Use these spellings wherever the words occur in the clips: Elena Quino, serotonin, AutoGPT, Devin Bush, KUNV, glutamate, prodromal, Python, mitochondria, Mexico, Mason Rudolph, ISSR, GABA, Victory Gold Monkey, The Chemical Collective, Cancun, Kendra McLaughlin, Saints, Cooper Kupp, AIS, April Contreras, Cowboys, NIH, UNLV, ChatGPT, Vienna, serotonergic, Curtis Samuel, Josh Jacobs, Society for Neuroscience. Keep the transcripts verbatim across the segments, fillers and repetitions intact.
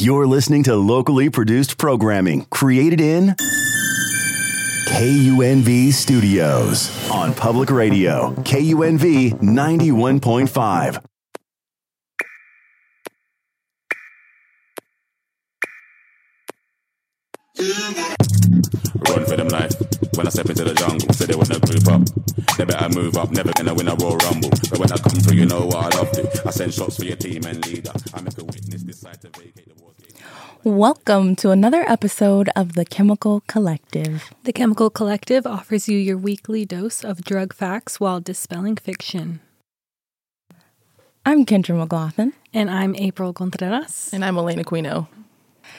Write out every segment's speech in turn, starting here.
You're listening to locally produced programming created in K U N V Studios on Public Radio, K U N V ninety-one point five. Run for them life. When I step into the jungle, so they wanna group up. They better move up, never gonna win a Royal Rumble. But when I come through, you know what I love to. I send shots for your team and leader. I make a witness decide to vacate the war. Welcome to another episode of The Chemical Collective. The Chemical Collective offers you your weekly dose of drug facts while dispelling fiction. I'm Kendra McLaughlin. And I'm April Contreras. And I'm Elena Quino.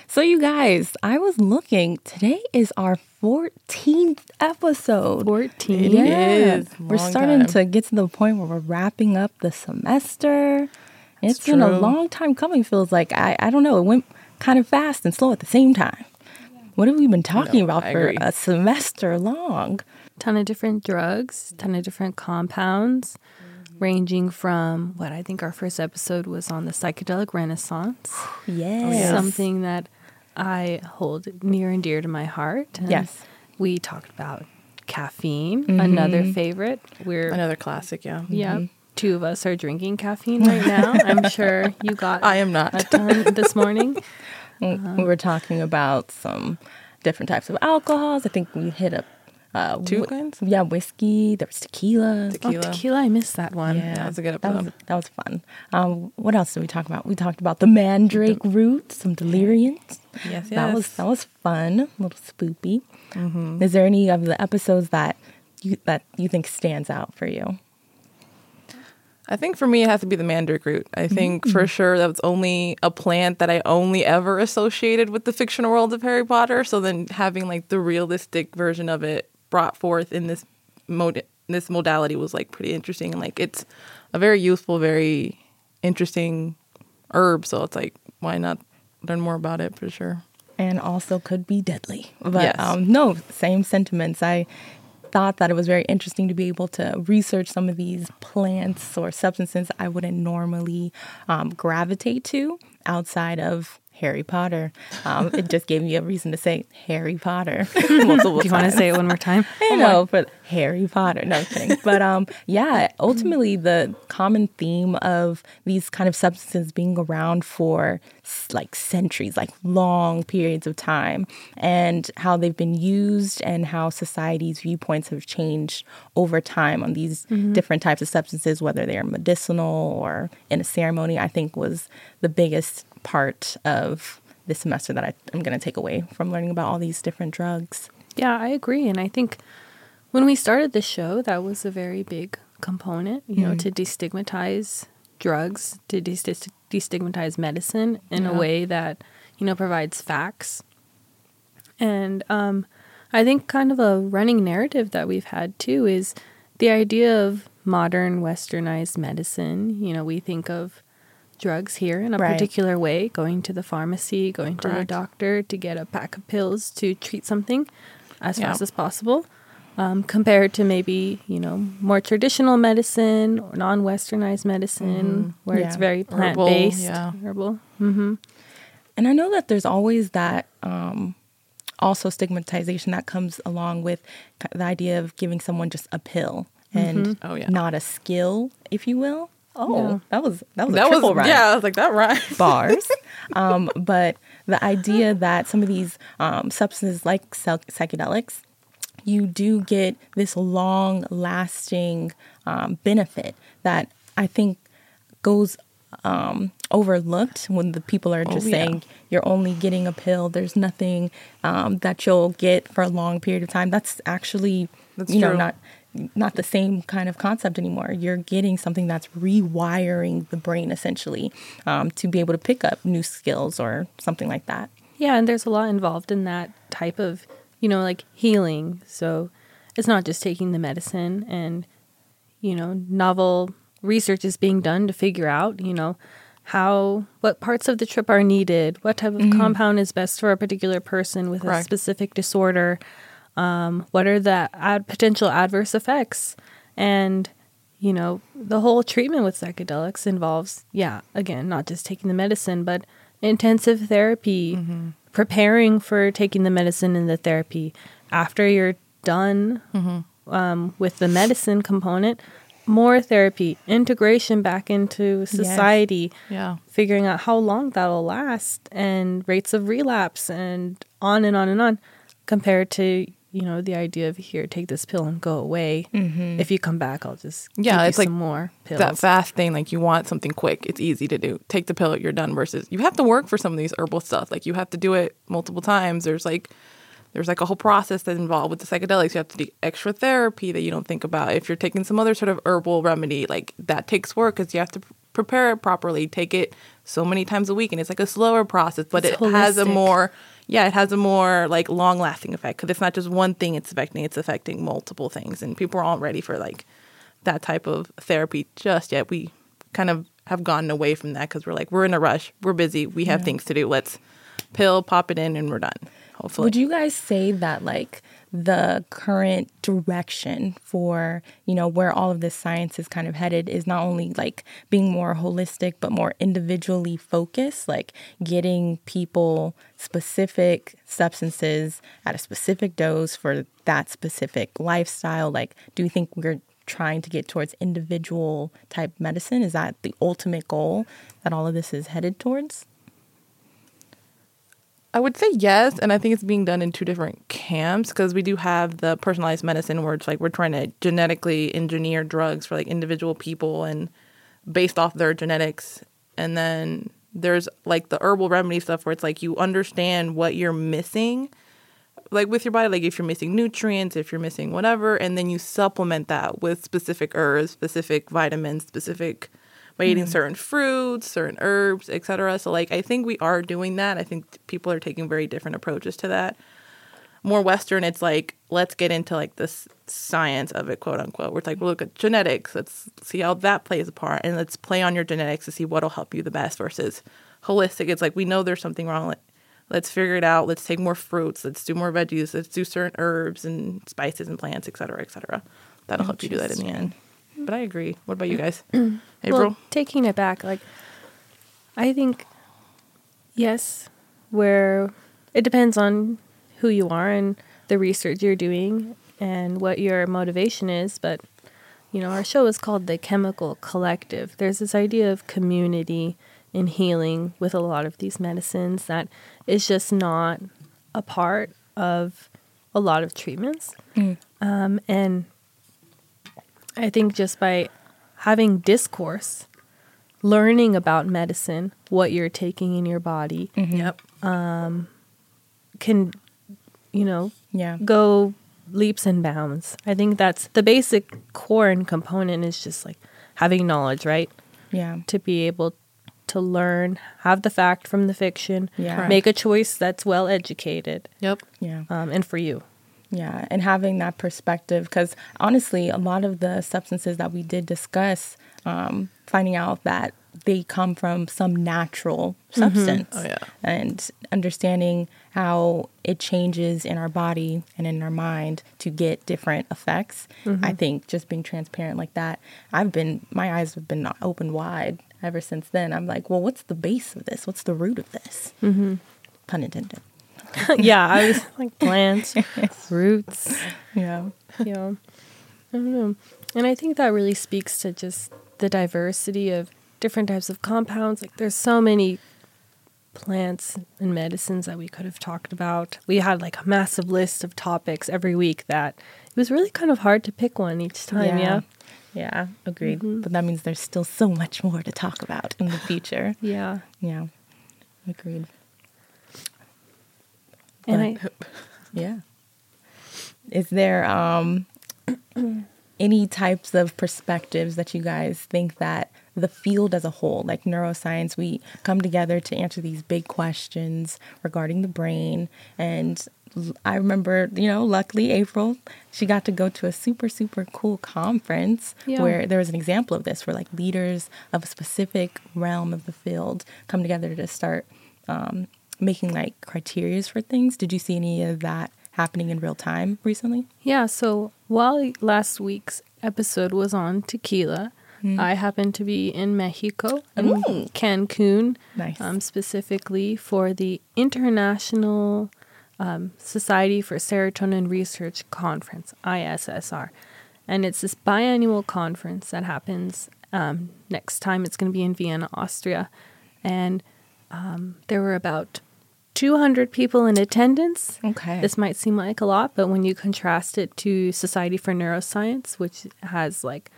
So you guys, I was looking, today is our fourteenth episode. fourteen. It yeah. is. We're starting time. to get to the point where we're wrapping up the semester. That's it's true. Been a long time coming, feels like. I, I don't know, it went kind of fast and slow at the same time. What have we been talking no, about I for agree. a semester long? Ton of different drugs, ton of different compounds, ranging from what I think our first episode was on the psychedelic renaissance. Yes. Something that I hold near and dear to my heart. And yes. We talked about caffeine, mm-hmm. another favorite. We're Another classic, yeah. Yeah. Mm-hmm. Two of us are drinking caffeine right now. I'm sure you got I am not. a ton this morning. Uh-huh. We were talking about some different types of alcohols. I think we hit up Uh, Two wh- Yeah, whiskey. There was tequila. Tequila. Oh, tequila. I missed that one. Yeah, that was a good episode. That was, that was fun. Um, what else did we talk about? We talked about the mandrake the, root, some deliriums. Yes, yes. That was that was fun. A little spoopy. Mm-hmm. Is there any of the episodes that you that you think stands out for you? I think for me, it has to be the mandrake root. I think mm-hmm. for sure that was only a plant that I only ever associated with the fictional world of Harry Potter. So then having like the realistic version of it brought forth in this mod- this modality was like pretty interesting, and like it's a very useful, very interesting herb, so it's like why not learn more about it for sure. And also could be deadly, but yes. um no same sentiments. I thought that it was very interesting to be able to research some of these plants or substances I wouldn't normally um, gravitate to outside of Harry Potter. Um, it just gave me a reason to say Harry Potter. Multiple Do you want to say it one more time? I know, but Harry Potter. No kidding. But um, yeah, ultimately the common theme of these kind of substances being around for like centuries, like long periods of time, and how they've been used and how society's viewpoints have changed over time on these mm-hmm. different types of substances, whether they're medicinal or in a ceremony, I think was the biggest part of this semester that I, I'm going to take away from learning about all these different drugs. Yeah, I agree. And I think when we started the show, that was a very big component, you mm-hmm. know, to destigmatize drugs, to destigmatize destigmatize medicine in yeah. a way that, you know, provides facts. And um, I think kind of a running narrative that we've had, too, is the idea of modern westernized medicine. You know, we think of drugs here in a right. particular way, going to the pharmacy, going Correct. to the doctor to get a pack of pills to treat something as yeah. fast as possible, um, compared to maybe, you know, more traditional medicine or non-westernized medicine mm, where yeah. it's very plant-based. Herbal. Yeah. Herbal. Mm-hmm. And I know that there's always that um, also stigmatization that comes along with the idea of giving someone just a pill and mm-hmm. oh, yeah. not a skill, if you will. Oh, yeah. that was that was that a triple was, rhyme. Yeah, I was like, that rhyme. Bars. um, but the idea that some of these um, substances like psych- psychedelics, you do get this long-lasting um, benefit that I think goes um, overlooked when the people are just oh, yeah. saying, you're only getting a pill, there's nothing um, that you'll get for a long period of time. That's actually, That's you true. know, not... not the same kind of concept anymore. You're getting something that's rewiring the brain, essentially, um, to be able to pick up new skills or something like that. Yeah, and there's a lot involved in that type of, you know, like healing. So it's not just taking the medicine, and, you know, novel research is being done to figure out, you know, how, what parts of the trip are needed, what type of mm-hmm. compound is best for a particular person with Correct. a specific disorder. Um, what are the ad- potential adverse effects? And, you know, the whole treatment with psychedelics involves, yeah, again, not just taking the medicine, but intensive therapy, mm-hmm. preparing for taking the medicine and the therapy. After you're done mm-hmm. um, with the medicine component, more therapy, integration back into society, yes. yeah. figuring out how long that'll last and rates of relapse and on and on and on compared to, you know, the idea of here, take this pill and go away. Mm-hmm. If you come back, I'll just yeah, give you it's some like more pills. That fast thing, like you want something quick. It's easy to do. Take the pill, you're done versus you have to work for some of these herbal stuff. Like you have to do it multiple times. There's like... There's like a whole process that's involved with the psychedelics. You have to do extra therapy that you don't think about. If you're taking some other sort of herbal remedy, like that takes work because you have to prepare it properly, take it so many times a week. And it's like a slower process, but it's it holistic. has a more, yeah, it has a more like long lasting effect because it's not just one thing it's affecting, it's affecting multiple things. And people aren't ready for like that type of therapy just yet. We kind of have gotten away from that because we're like, we're in a rush, we're busy, we have yeah. things to do. Let's pill, pop it in, and we're done. Hopefully. Would you guys say that, like, the current direction for, you know, where all of this science is kind of headed is not only, like, being more holistic but more individually focused, like getting people specific substances at a specific dose for that specific lifestyle? Like, do you think we're trying to get towards individual-type medicine? Is that the ultimate goal that all of this is headed towards? I would say yes, and I think it's being done in two different camps because we do have the personalized medicine where it's like we're trying to genetically engineer drugs for like individual people and based off their genetics. And then there's like the herbal remedy stuff where it's like you understand what you're missing, like with your body, like if you're missing nutrients, if you're missing whatever, and then you supplement that with specific herbs, specific vitamins, specific by eating mm-hmm. certain fruits, certain herbs, et cetera. So, like, I think we are doing that. I think people are taking very different approaches to that. More Western, it's like, let's get into, like, the science of it, quote, unquote. We're like, we'll look at genetics. Let's see how that plays a part. And let's play on your genetics to see what will help you the best versus holistic. It's like, we know there's something wrong. Let's figure it out. Let's take more fruits. Let's do more veggies. Let's do certain herbs and spices and plants, et cetera, et cetera. That'll help you do that in the end. But I agree. What about you guys? April? Well, taking it back, like, I think, yes, where it depends on who you are and the research you're doing and what your motivation is. But, you know, our show is called The Chemical Collective. There's this idea of community in healing with a lot of these medicines that is just not a part of a lot of treatments. Mm. Um, and... I think just by having discourse, learning about medicine, what you're taking in your body, mm-hmm. yep, um, can, you know, yeah. go leaps and bounds. I think that's the basic core and component is just like having knowledge, right? Yeah. To be able to learn, have the fact from the fiction, yeah. make a choice that's well educated. Yep. Yeah. Um, and for you. Yeah, and having that perspective, because honestly, a lot of the substances that we did discuss, um, finding out that they come from some natural substance mm-hmm. oh, yeah. and understanding how it changes in our body and in our mind to get different effects. Mm-hmm. I think just being transparent like that, I've been, my eyes have been open wide ever since then. I'm like, well, what's the base of this? What's the root of this? Mm-hmm. Pun intended. Yeah, I was like plants, roots, yeah, you know, I don't know. And I think that really speaks to just the diversity of different types of compounds. Like there's so many plants and medicines that we could have talked about. We had like a massive list of topics every week that it was really kind of hard to pick one each time, yeah? Yeah, yeah, agreed. Mm-hmm. But that means there's still so much more to talk about in the future. Yeah. Yeah, agreed. And I, yeah. Is there um, any types of perspectives that you guys think that the field as a whole, like neuroscience, we come together to answer these big questions regarding the brain? And I remember, you know, luckily April, she got to go to a super, super cool conference yeah. where there was an example of this, where like leaders of a specific realm of the field come together to start um making like criteria for things. Did you see any of that happening in real time recently? Yeah, so while last week's episode was on tequila, Mm. I happen to be in Mexico, in mm. Cancun, nice. um, specifically for the International um, Society for Serotonin Research Conference, I S S R. And it's this biannual conference that happens um, next time. It's going to be in Vienna, Austria. And um, there were about two hundred people in attendance. Okay. This might seem like a lot, but when you contrast it to Society for Neuroscience, which has like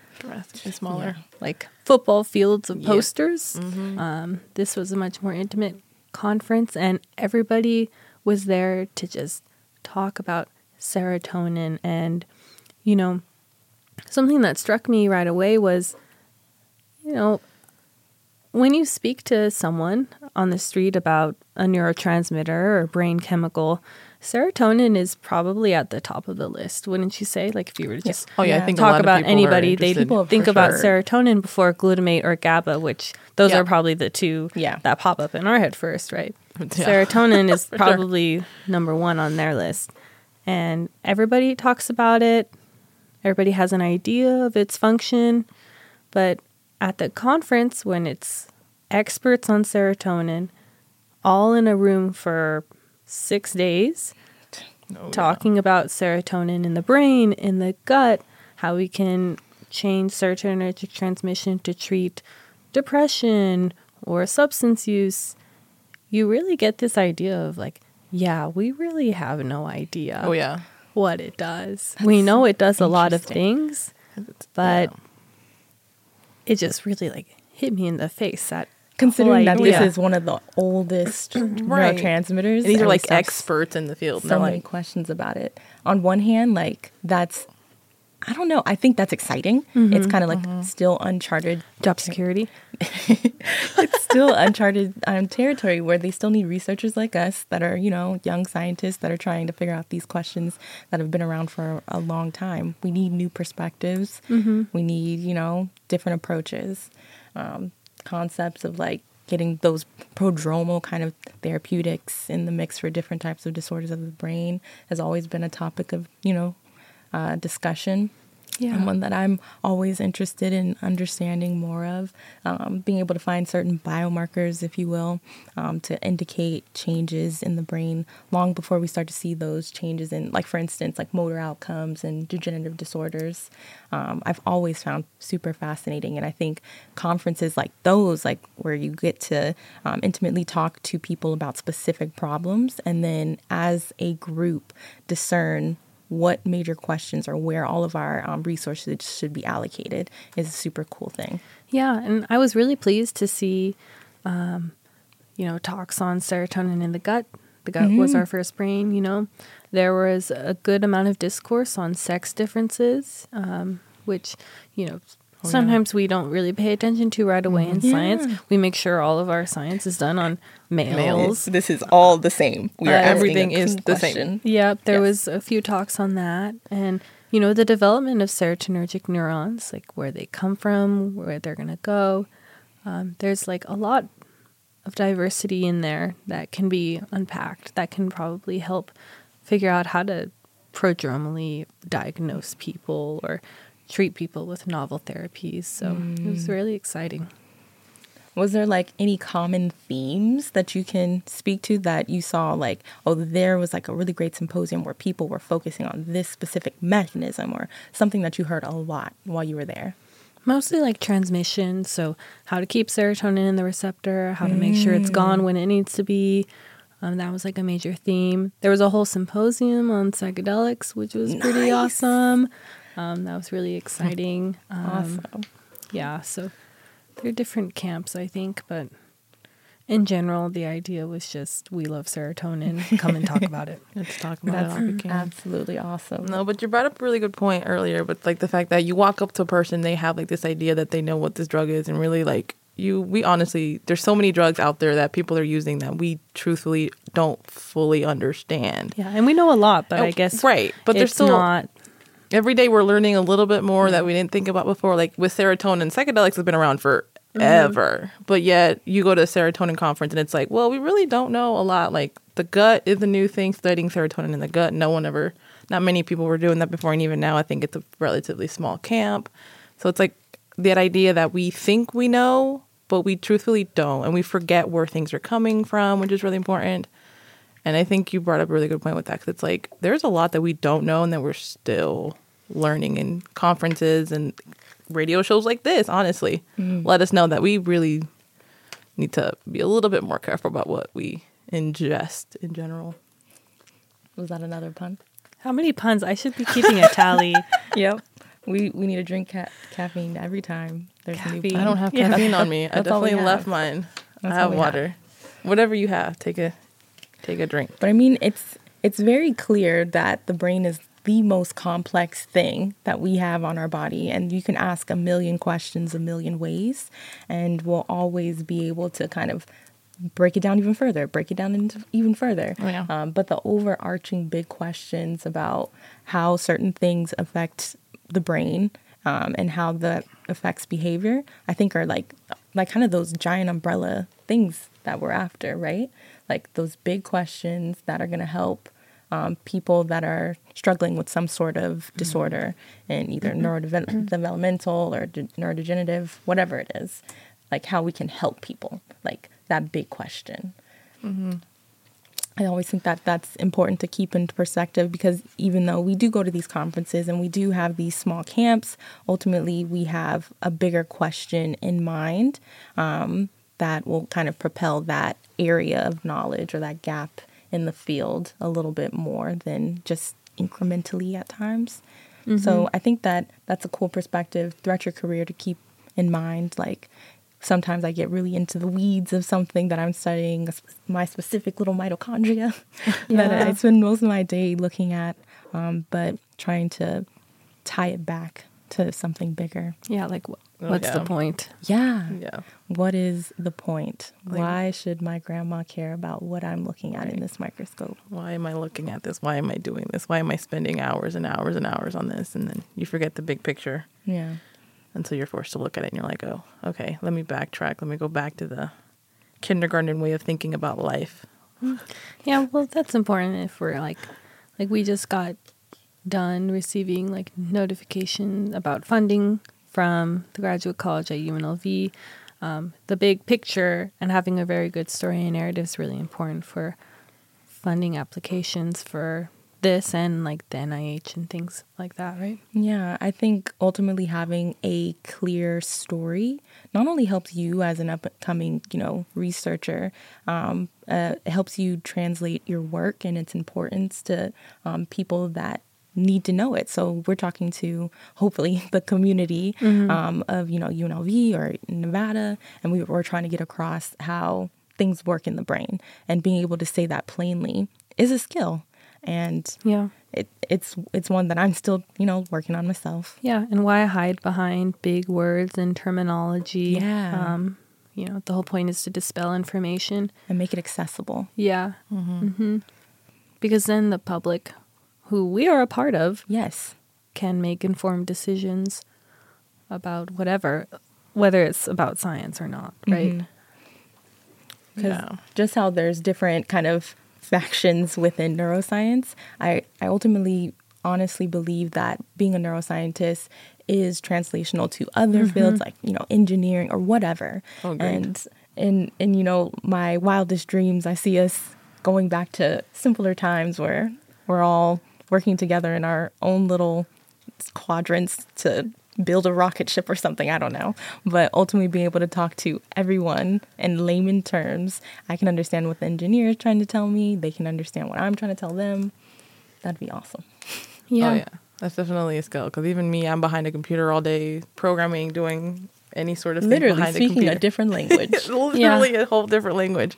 smaller, yeah. like football fields of posters, yeah. mm-hmm. um, this was a much more intimate conference, and everybody was there to just talk about serotonin. And, you know, something that struck me right away was, you know, when you speak to someone on the street about a neurotransmitter or brain chemical, serotonin is probably at the top of the list, wouldn't you say? Like if you were to just yeah. Oh, yeah, I think talk about anybody, they think about sure. serotonin before glutamate or GABA, which those yeah. are probably the two yeah. that pop up in our head first, right? Yeah. Serotonin is probably sure. number one on their list. And everybody talks about it. Everybody has an idea of its function, but at the conference, when it's experts on serotonin, all in a room for six days, oh, talking yeah. about serotonin in the brain, in the gut, how we can change serotonergic transmission to treat depression or substance use, you really get this idea of like, yeah, we really have no idea oh, yeah. what it does. That's we know it does a lot of things, but... Yeah. It just really like hit me in the face that considering that this is one of the oldest right. neurotransmitters. And these are like experts in the field. So many questions about it. On one hand, like that's, I don't know. I think that's exciting. Mm-hmm. It's kind of like mm-hmm. still uncharted. Job security. It's still uncharted um, territory where they still need researchers like us that are, you know, young scientists that are trying to figure out these questions that have been around for a long time. We need new perspectives. Mm-hmm. We need, you know, different approaches, um, concepts of like getting those prodromal kind of therapeutics in the mix for different types of disorders of the brain has always been a topic of, you know, Uh, discussion yeah. and one that I'm always interested in understanding more of, um, being able to find certain biomarkers, if you will, um, to indicate changes in the brain long before we start to see those changes in, like, for instance, like motor outcomes and degenerative disorders. Um, I've always found super fascinating. And I think conferences like those, like where you get to um, intimately talk to people about specific problems and then as a group discern what major questions or where all of our um, resources should be allocated is a super cool thing. Yeah, and I was really pleased to see, um, you know, talks on serotonin in the gut. The gut mm-hmm. was our first brain, you know. There was a good amount of discourse on sex differences, um, which, you know, oh, sometimes yeah. we don't really pay attention to right away in yeah. science. We make sure all of our science is done on males. males. This is all the same. We are uh, everything is the same. Yeah, there yes. was a few talks on that. And, you know, the development of serotonergic neurons, like where they come from, where they're going to go. Um, there's like a lot of diversity in there that can be unpacked, that can probably help figure out how to prodromally diagnose people or treat people with novel therapies. So mm. it was really exciting. Was there like any common themes that you can speak to that you saw like, oh, there was like a really great symposium where people were focusing on this specific mechanism or something that you heard a lot while you were there? Mostly like transmission. So how to keep serotonin in the receptor, how to mm. make sure it's gone when it needs to be. Um, that was like a major theme. There was a whole symposium on psychedelics, which was nice. pretty awesome. Um, that was really exciting. Um, awesome. Yeah, so there are different camps, I think, but in general, the idea was just we love serotonin. Come and talk about it. Let's talk about That's it all we can. Absolutely awesome. No, but you brought up a really good point earlier with like the fact that you walk up to a person, they have like this idea that they know what this drug is, and really like you, we honestly, there's so many drugs out there that people are using that we truthfully don't fully understand. Yeah, and we know a lot, but and, I guess right, but there's still not. Every day we're learning a little bit more that we didn't think about before. Like with serotonin, psychedelics have been around forever. Mm-hmm. But yet you go to a serotonin conference and it's like, well, we really don't know a lot. Like the gut is a new thing, studying serotonin in the gut. No one ever, not many people were doing that before. And even now I think it's a relatively small camp. So it's like that idea that we think we know, but we truthfully don't. And we forget where things are coming from, which is really important. And I think you brought up a really good point with that, because it's like there's a lot that we don't know and that we're still learning in conferences and radio shows like this, honestly. Mm. Let us know that we really need to be a little bit more careful about what we ingest in general. Was that another pun? How many puns? I should be keeping a tally. Yep. We we need to drink ca- caffeine every time there's caffeine. New I don't have caffeine yeah. on me. I definitely left mine. That's I have water. Have. Whatever you have, take a take a drink. But I mean, it's it's very clear that the brain is the most complex thing that we have on our body, and you can ask a million questions a million ways, and we'll always be able to kind of break it down even further, break it down into even further. Oh, yeah. um, but the overarching big questions about how certain things affect the brain um, and how that affects behavior, I think are like like kind of those giant umbrella things that we're after, right? Like those big questions that are going to help um, people that are struggling with some sort of mm-hmm. disorder in either mm-hmm. neurodevelopmental or de- neurodegenerative, whatever it is, like how we can help people, like that big question. Mm-hmm. I always think that that's important to keep into perspective, because even though we do go to these conferences and we do have these small camps, ultimately we have a bigger question in mind um, that will kind of propel that area of knowledge or that gap in the field a little bit more than just incrementally at times. Mm-hmm. So I think that that's a cool perspective throughout your career to keep in mind, like, sometimes I get really into the weeds of something that I'm studying, my specific little mitochondria yeah. that I spend most of my day looking at, um, but trying to tie it back to something bigger. Yeah, like wh- what's oh, yeah. the point? Yeah. yeah. What is the point? Like, why should my grandma care about what I'm looking at right. in this microscope? Why am I looking at this? Why am I doing this? Why am I spending hours and hours and hours on this? And then you forget the big picture. Yeah. Until you're forced to look at it and you're like, oh, okay, let me backtrack. Let me go back to the kindergarten way of thinking about life. Yeah, well, that's important if we're like, like we just got done receiving like notification about funding from the Graduate College at U N L V. Um, the big picture and having a very good story and narrative is really important for funding applications for this and like the N I H and things like that, right? Yeah, I think ultimately having a clear story not only helps you as an upcoming, you know, researcher, um, uh, it helps you translate your work and its importance to um, people that need to know it. So we're talking to hopefully the community mm-hmm. um, of, you know, U N L V or Nevada, and we were trying to get across how things work in the brain, and being able to say that plainly is a skill. And yeah, it, it's it's one that I'm still, you know, working on myself. Yeah, and why hide behind big words and terminology? Yeah, um, you know, the whole point is to dispel information and make it accessible. Yeah, mm-hmm. Mm-hmm. Because then the public, who we are a part of, yes, can make informed decisions about whatever, whether it's about science or not, right? Mm-hmm. Yeah, just how there's different kind of factions within neuroscience, I, I ultimately honestly believe that being a neuroscientist is translational to other mm-hmm. fields like, you know, engineering or whatever. Oh, and in, in, you know, my wildest dreams, I see us going back to simpler times where we're all working together in our own little quadrants to build a rocket ship or something, I don't know. But ultimately being able to talk to everyone in layman terms. I can understand what the engineer is trying to tell me. They can understand what I'm trying to tell them. That'd be awesome. Yeah. Oh, yeah. That's definitely a skill. Because even me, I'm behind a computer all day, programming, doing any sort of thing Literally behind a computer. Literally speaking a different language. Literally yeah. a whole different language.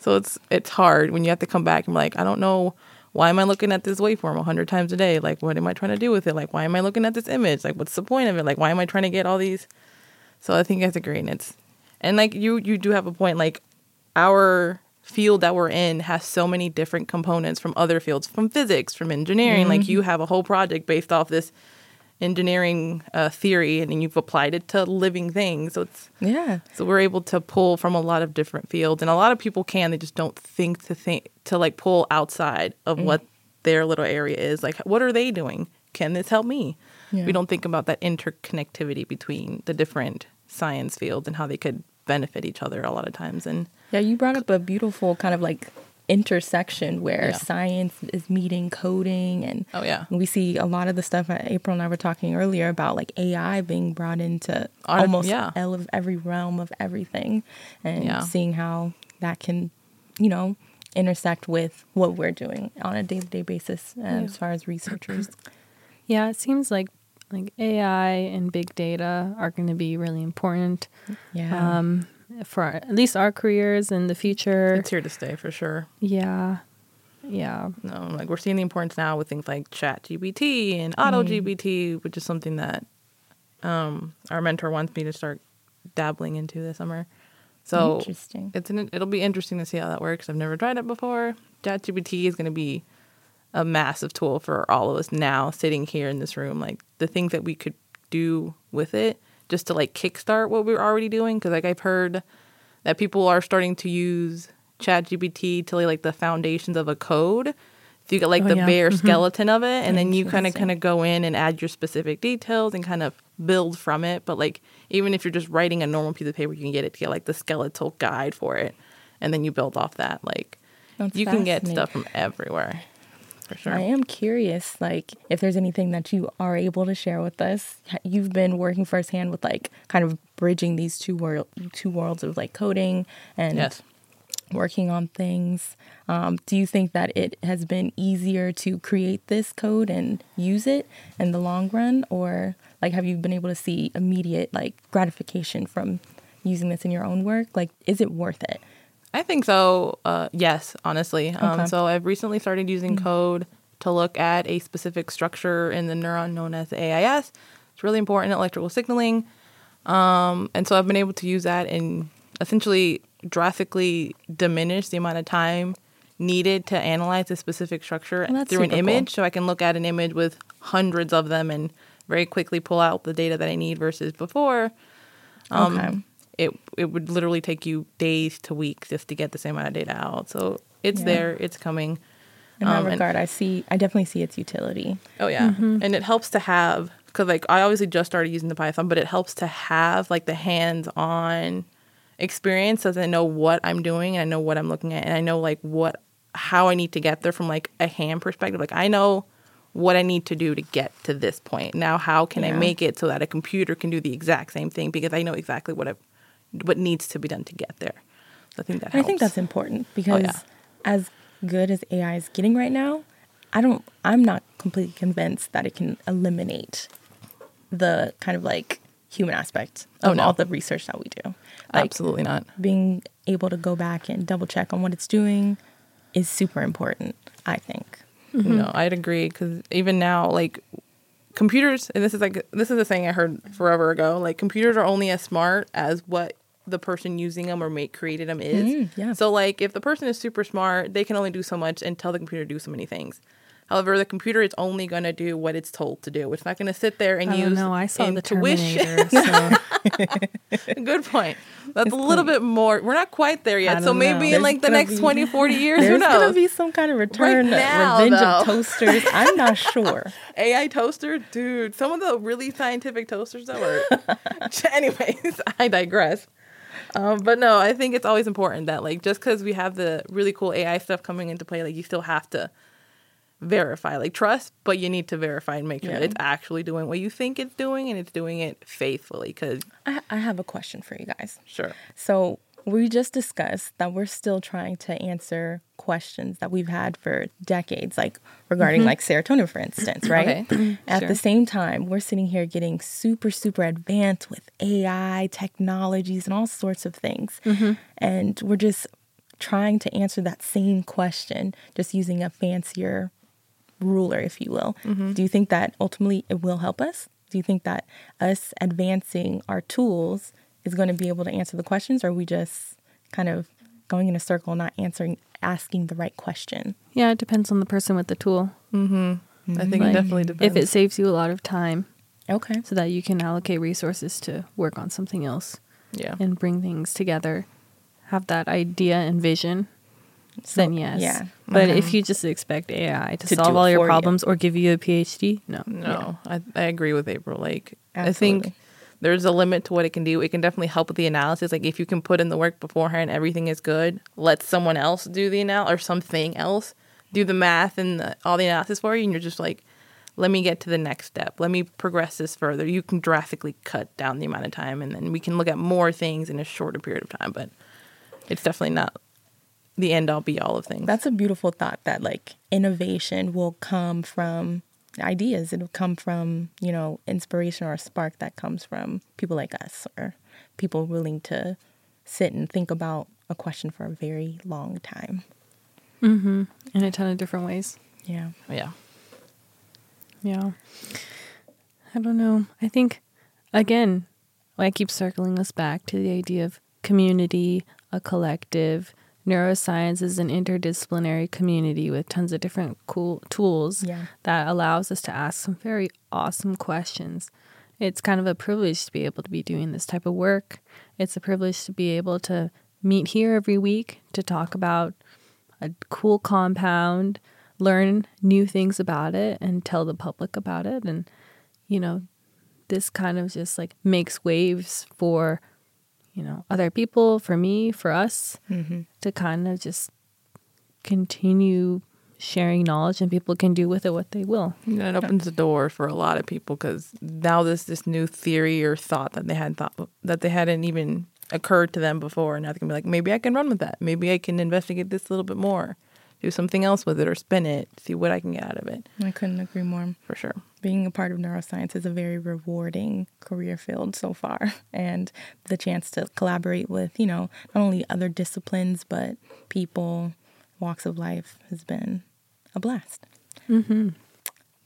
So it's it's hard when you have to come back and be like, I don't know. Why am I looking at this waveform one hundred times a day? Like, what am I trying to do with it? Like, why am I looking at this image? Like, what's the point of it? Like, why am I trying to get all these? So I think that's a great. And, it's, and like, you you do have a point. Like, our field that we're in has so many different components from other fields, from physics, from engineering. Mm-hmm. Like, you have a whole project based off this engineering uh, theory, and then you've applied it to living things. So it's yeah. So we're able to pull from a lot of different fields, and a lot of people can. They just don't think to think. to like pull outside of mm. what their little area is. Like, what are they doing? can this help me? Yeah. We don't think about that interconnectivity between the different science fields and how they could benefit each other a lot of times. And yeah, you brought up a beautiful kind of like intersection where yeah. science is meeting coding, and oh yeah, we see a lot of the stuff that April and I were talking earlier about, like A I being brought into Auto- almost yeah. every realm of everything, and yeah. seeing how that can, you know, intersect with what we're doing on a day-to-day basis uh, yeah. as far as researchers. Yeah, it seems like like A I and big data are going to be really important. Yeah. Um, for our, at least our careers in the future. It's here to stay for sure. Yeah. Yeah. No, like we're seeing the importance now with things like ChatGPT and AutoGPT, mm. which is something that um, our mentor wants me to start dabbling into this summer. So interesting. It's an, it'll be interesting to see how that works. I've never tried it before. ChatGPT is going to be a massive tool for all of us now sitting here in this room. Like the things that we could do with it, just to like kickstart what we're already doing. Because like I've heard that people are starting to use ChatGPT to lay like the foundations of a code. So you get like oh, the yeah. bare mm-hmm. skeleton of it, and then you kind of kind of go in and add your specific details and kind of build from it. But like even if you're just writing a normal piece of paper, you can get it to get like the skeletal guide for it, and then you build off that. Like That's you can get stuff from everywhere. For sure. I am curious, like, if there's anything that you are able to share with us. You've been working firsthand with, like, kind of bridging these two world, two worlds of, like, coding and yes. working on things. Um, do you think that it has been easier to create this code and use it in the long run? Or, like, have you been able to see immediate, like, gratification from using this in your own work? Like, is it worth it? I think so. Uh, yes, honestly. Okay. Um, so I've recently started using mm-hmm. code to look at a specific structure in the neuron known as the A I S. It's really important in electrical signaling. Um, and so I've been able to use that and essentially drastically diminish the amount of time needed to analyze a specific structure well, through an image. Cool. So I can look at an image with hundreds of them and very quickly pull out the data that I need versus before. Um, okay. It it would literally take you days to weeks just to get the same amount of data out. So it's yeah. there. It's coming. In that um, regard, and, I see. I definitely see its utility. Oh, yeah. Mm-hmm. And it helps to have, because like I obviously just started using the Python, but it helps to have like the hands-on experience so that I know what I'm doing and I know what I'm looking at and I know like what how I need to get there from like a hand perspective. Like I know what I need to do to get to this point. Now how can yeah. I make it so that a computer can do the exact same thing because I know exactly what I've what needs to be done to get there. So I think that helps. I think that's important because oh, yeah. as good as A I is getting right now, I don't, I'm not completely convinced that it can eliminate the kind of like human aspect of oh, no. all the research that we do. Like, absolutely not. Being able to go back and double check on what it's doing is super important, I think. Mm-hmm. No, I'd agree because even now, like computers, and this is like this is a thing I heard forever ago, like computers are only as smart as what the person using them or make created them is. Mm, yeah. So like if the person is super smart, they can only do so much and tell the computer to do so many things. However, the computer is only going to do what it's told to do. It's not going to sit there and oh, use no, I saw intuition. The Terminator, so. Good point. That's it's a little clean. Bit more. We're not quite there yet. So maybe know. In like there's the next be, twenty, forty years, who knows? There's going to be some kind of return, right now, revenge though. Of toasters. I'm not sure. A I toaster? Dude, some of the really scientific toasters that were. Anyways, I digress. Um, but no, I think it's always important that like just because we have the really cool A I stuff coming into play, like you still have to verify, like trust, but you need to verify and make sure yeah. that it's actually doing what you think it's doing and it's doing it faithfully. Because I, I have a question for you guys. Sure. So we just discussed that we're still trying to answer questions that we've had for decades, like regarding mm-hmm. like serotonin, for instance, right? Okay. At sure. the same time, we're sitting here getting super, super advanced with A I technologies and all sorts of things. Mm-hmm. And we're just trying to answer that same question, just using a fancier ruler, if you will. Mm-hmm. Do you think that ultimately it will help us? Do you think that us advancing our tools is going to be able to answer the questions, or are we just kind of going in a circle, not answering, asking the right question? Yeah, it depends on the person with the tool. Mm-hmm. Mm-hmm. I think like, it definitely depends. If it saves you a lot of time, okay, so that you can allocate resources to work on something else, yeah, and bring things together, have that idea and vision, then yes. Yeah. But mm-hmm. if you just expect A I to, to solve all your problems you. or give you a P H D, no. No, yeah. I, I agree with April. Like, absolutely. I think there's a limit to what it can do. It can definitely help with the analysis. Like, if you can put in the work beforehand, everything is good, let someone else do the analysis or something else, do the math and the, all the analysis for you, and you're just like, let me get to the next step. Let me progress this further. You can drastically cut down the amount of time, and then we can look at more things in a shorter period of time. But it's definitely not the end-all, be-all of things. That's a beautiful thought, that, like, innovation will come from ideas. It'll come from, you know, inspiration or a spark that comes from people like us, or people willing to sit and think about a question for a very long time. Mm-hmm. In a ton of different ways. Yeah. Yeah. Yeah. I don't know. I think, again, I keep circling us back to the idea of community, a collective. Neuroscience is an interdisciplinary community with tons of different cool tools yeah. that allows us to ask some very awesome questions. It's kind of a privilege to be able to be doing this type of work. It's a privilege to be able to meet here every week to talk about a cool compound, learn new things about it, and tell the public about it. And, you know, this kind of just, like, makes waves for, you know, other people, for me, for us, mm-hmm. to kind of just continue sharing knowledge, and people can do with it what they will. And it opens the door for a lot of people, because now there's this new theory or thought that they hadn't thought, that they hadn't even occurred to them before. And now they can be like, maybe I can run with that. Maybe I can investigate this a little bit more, do something else with it, or spin it, see what I can get out of it. I couldn't agree more. For sure. Being a part of neuroscience is a very rewarding career field so far, and the chance to collaborate with, you know, not only other disciplines, but people, walks of life, has been a blast. Mm-hmm.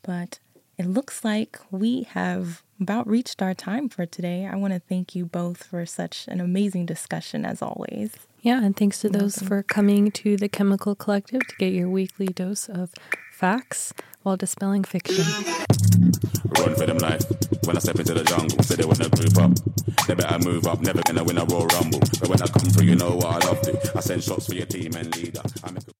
But it looks like we have about reached our time for today. I want to thank you both for such an amazing discussion, as always. Yeah, and thanks to those for coming to the Chemical Collective to get your weekly dose of facts while dispelling fiction. Run for them life. When I step into the jungle, so they want to group up. They better move up, never gonna win a Royal Rumble. But when I come through, you know what I love to. I send shots for your team and leader. I'm a-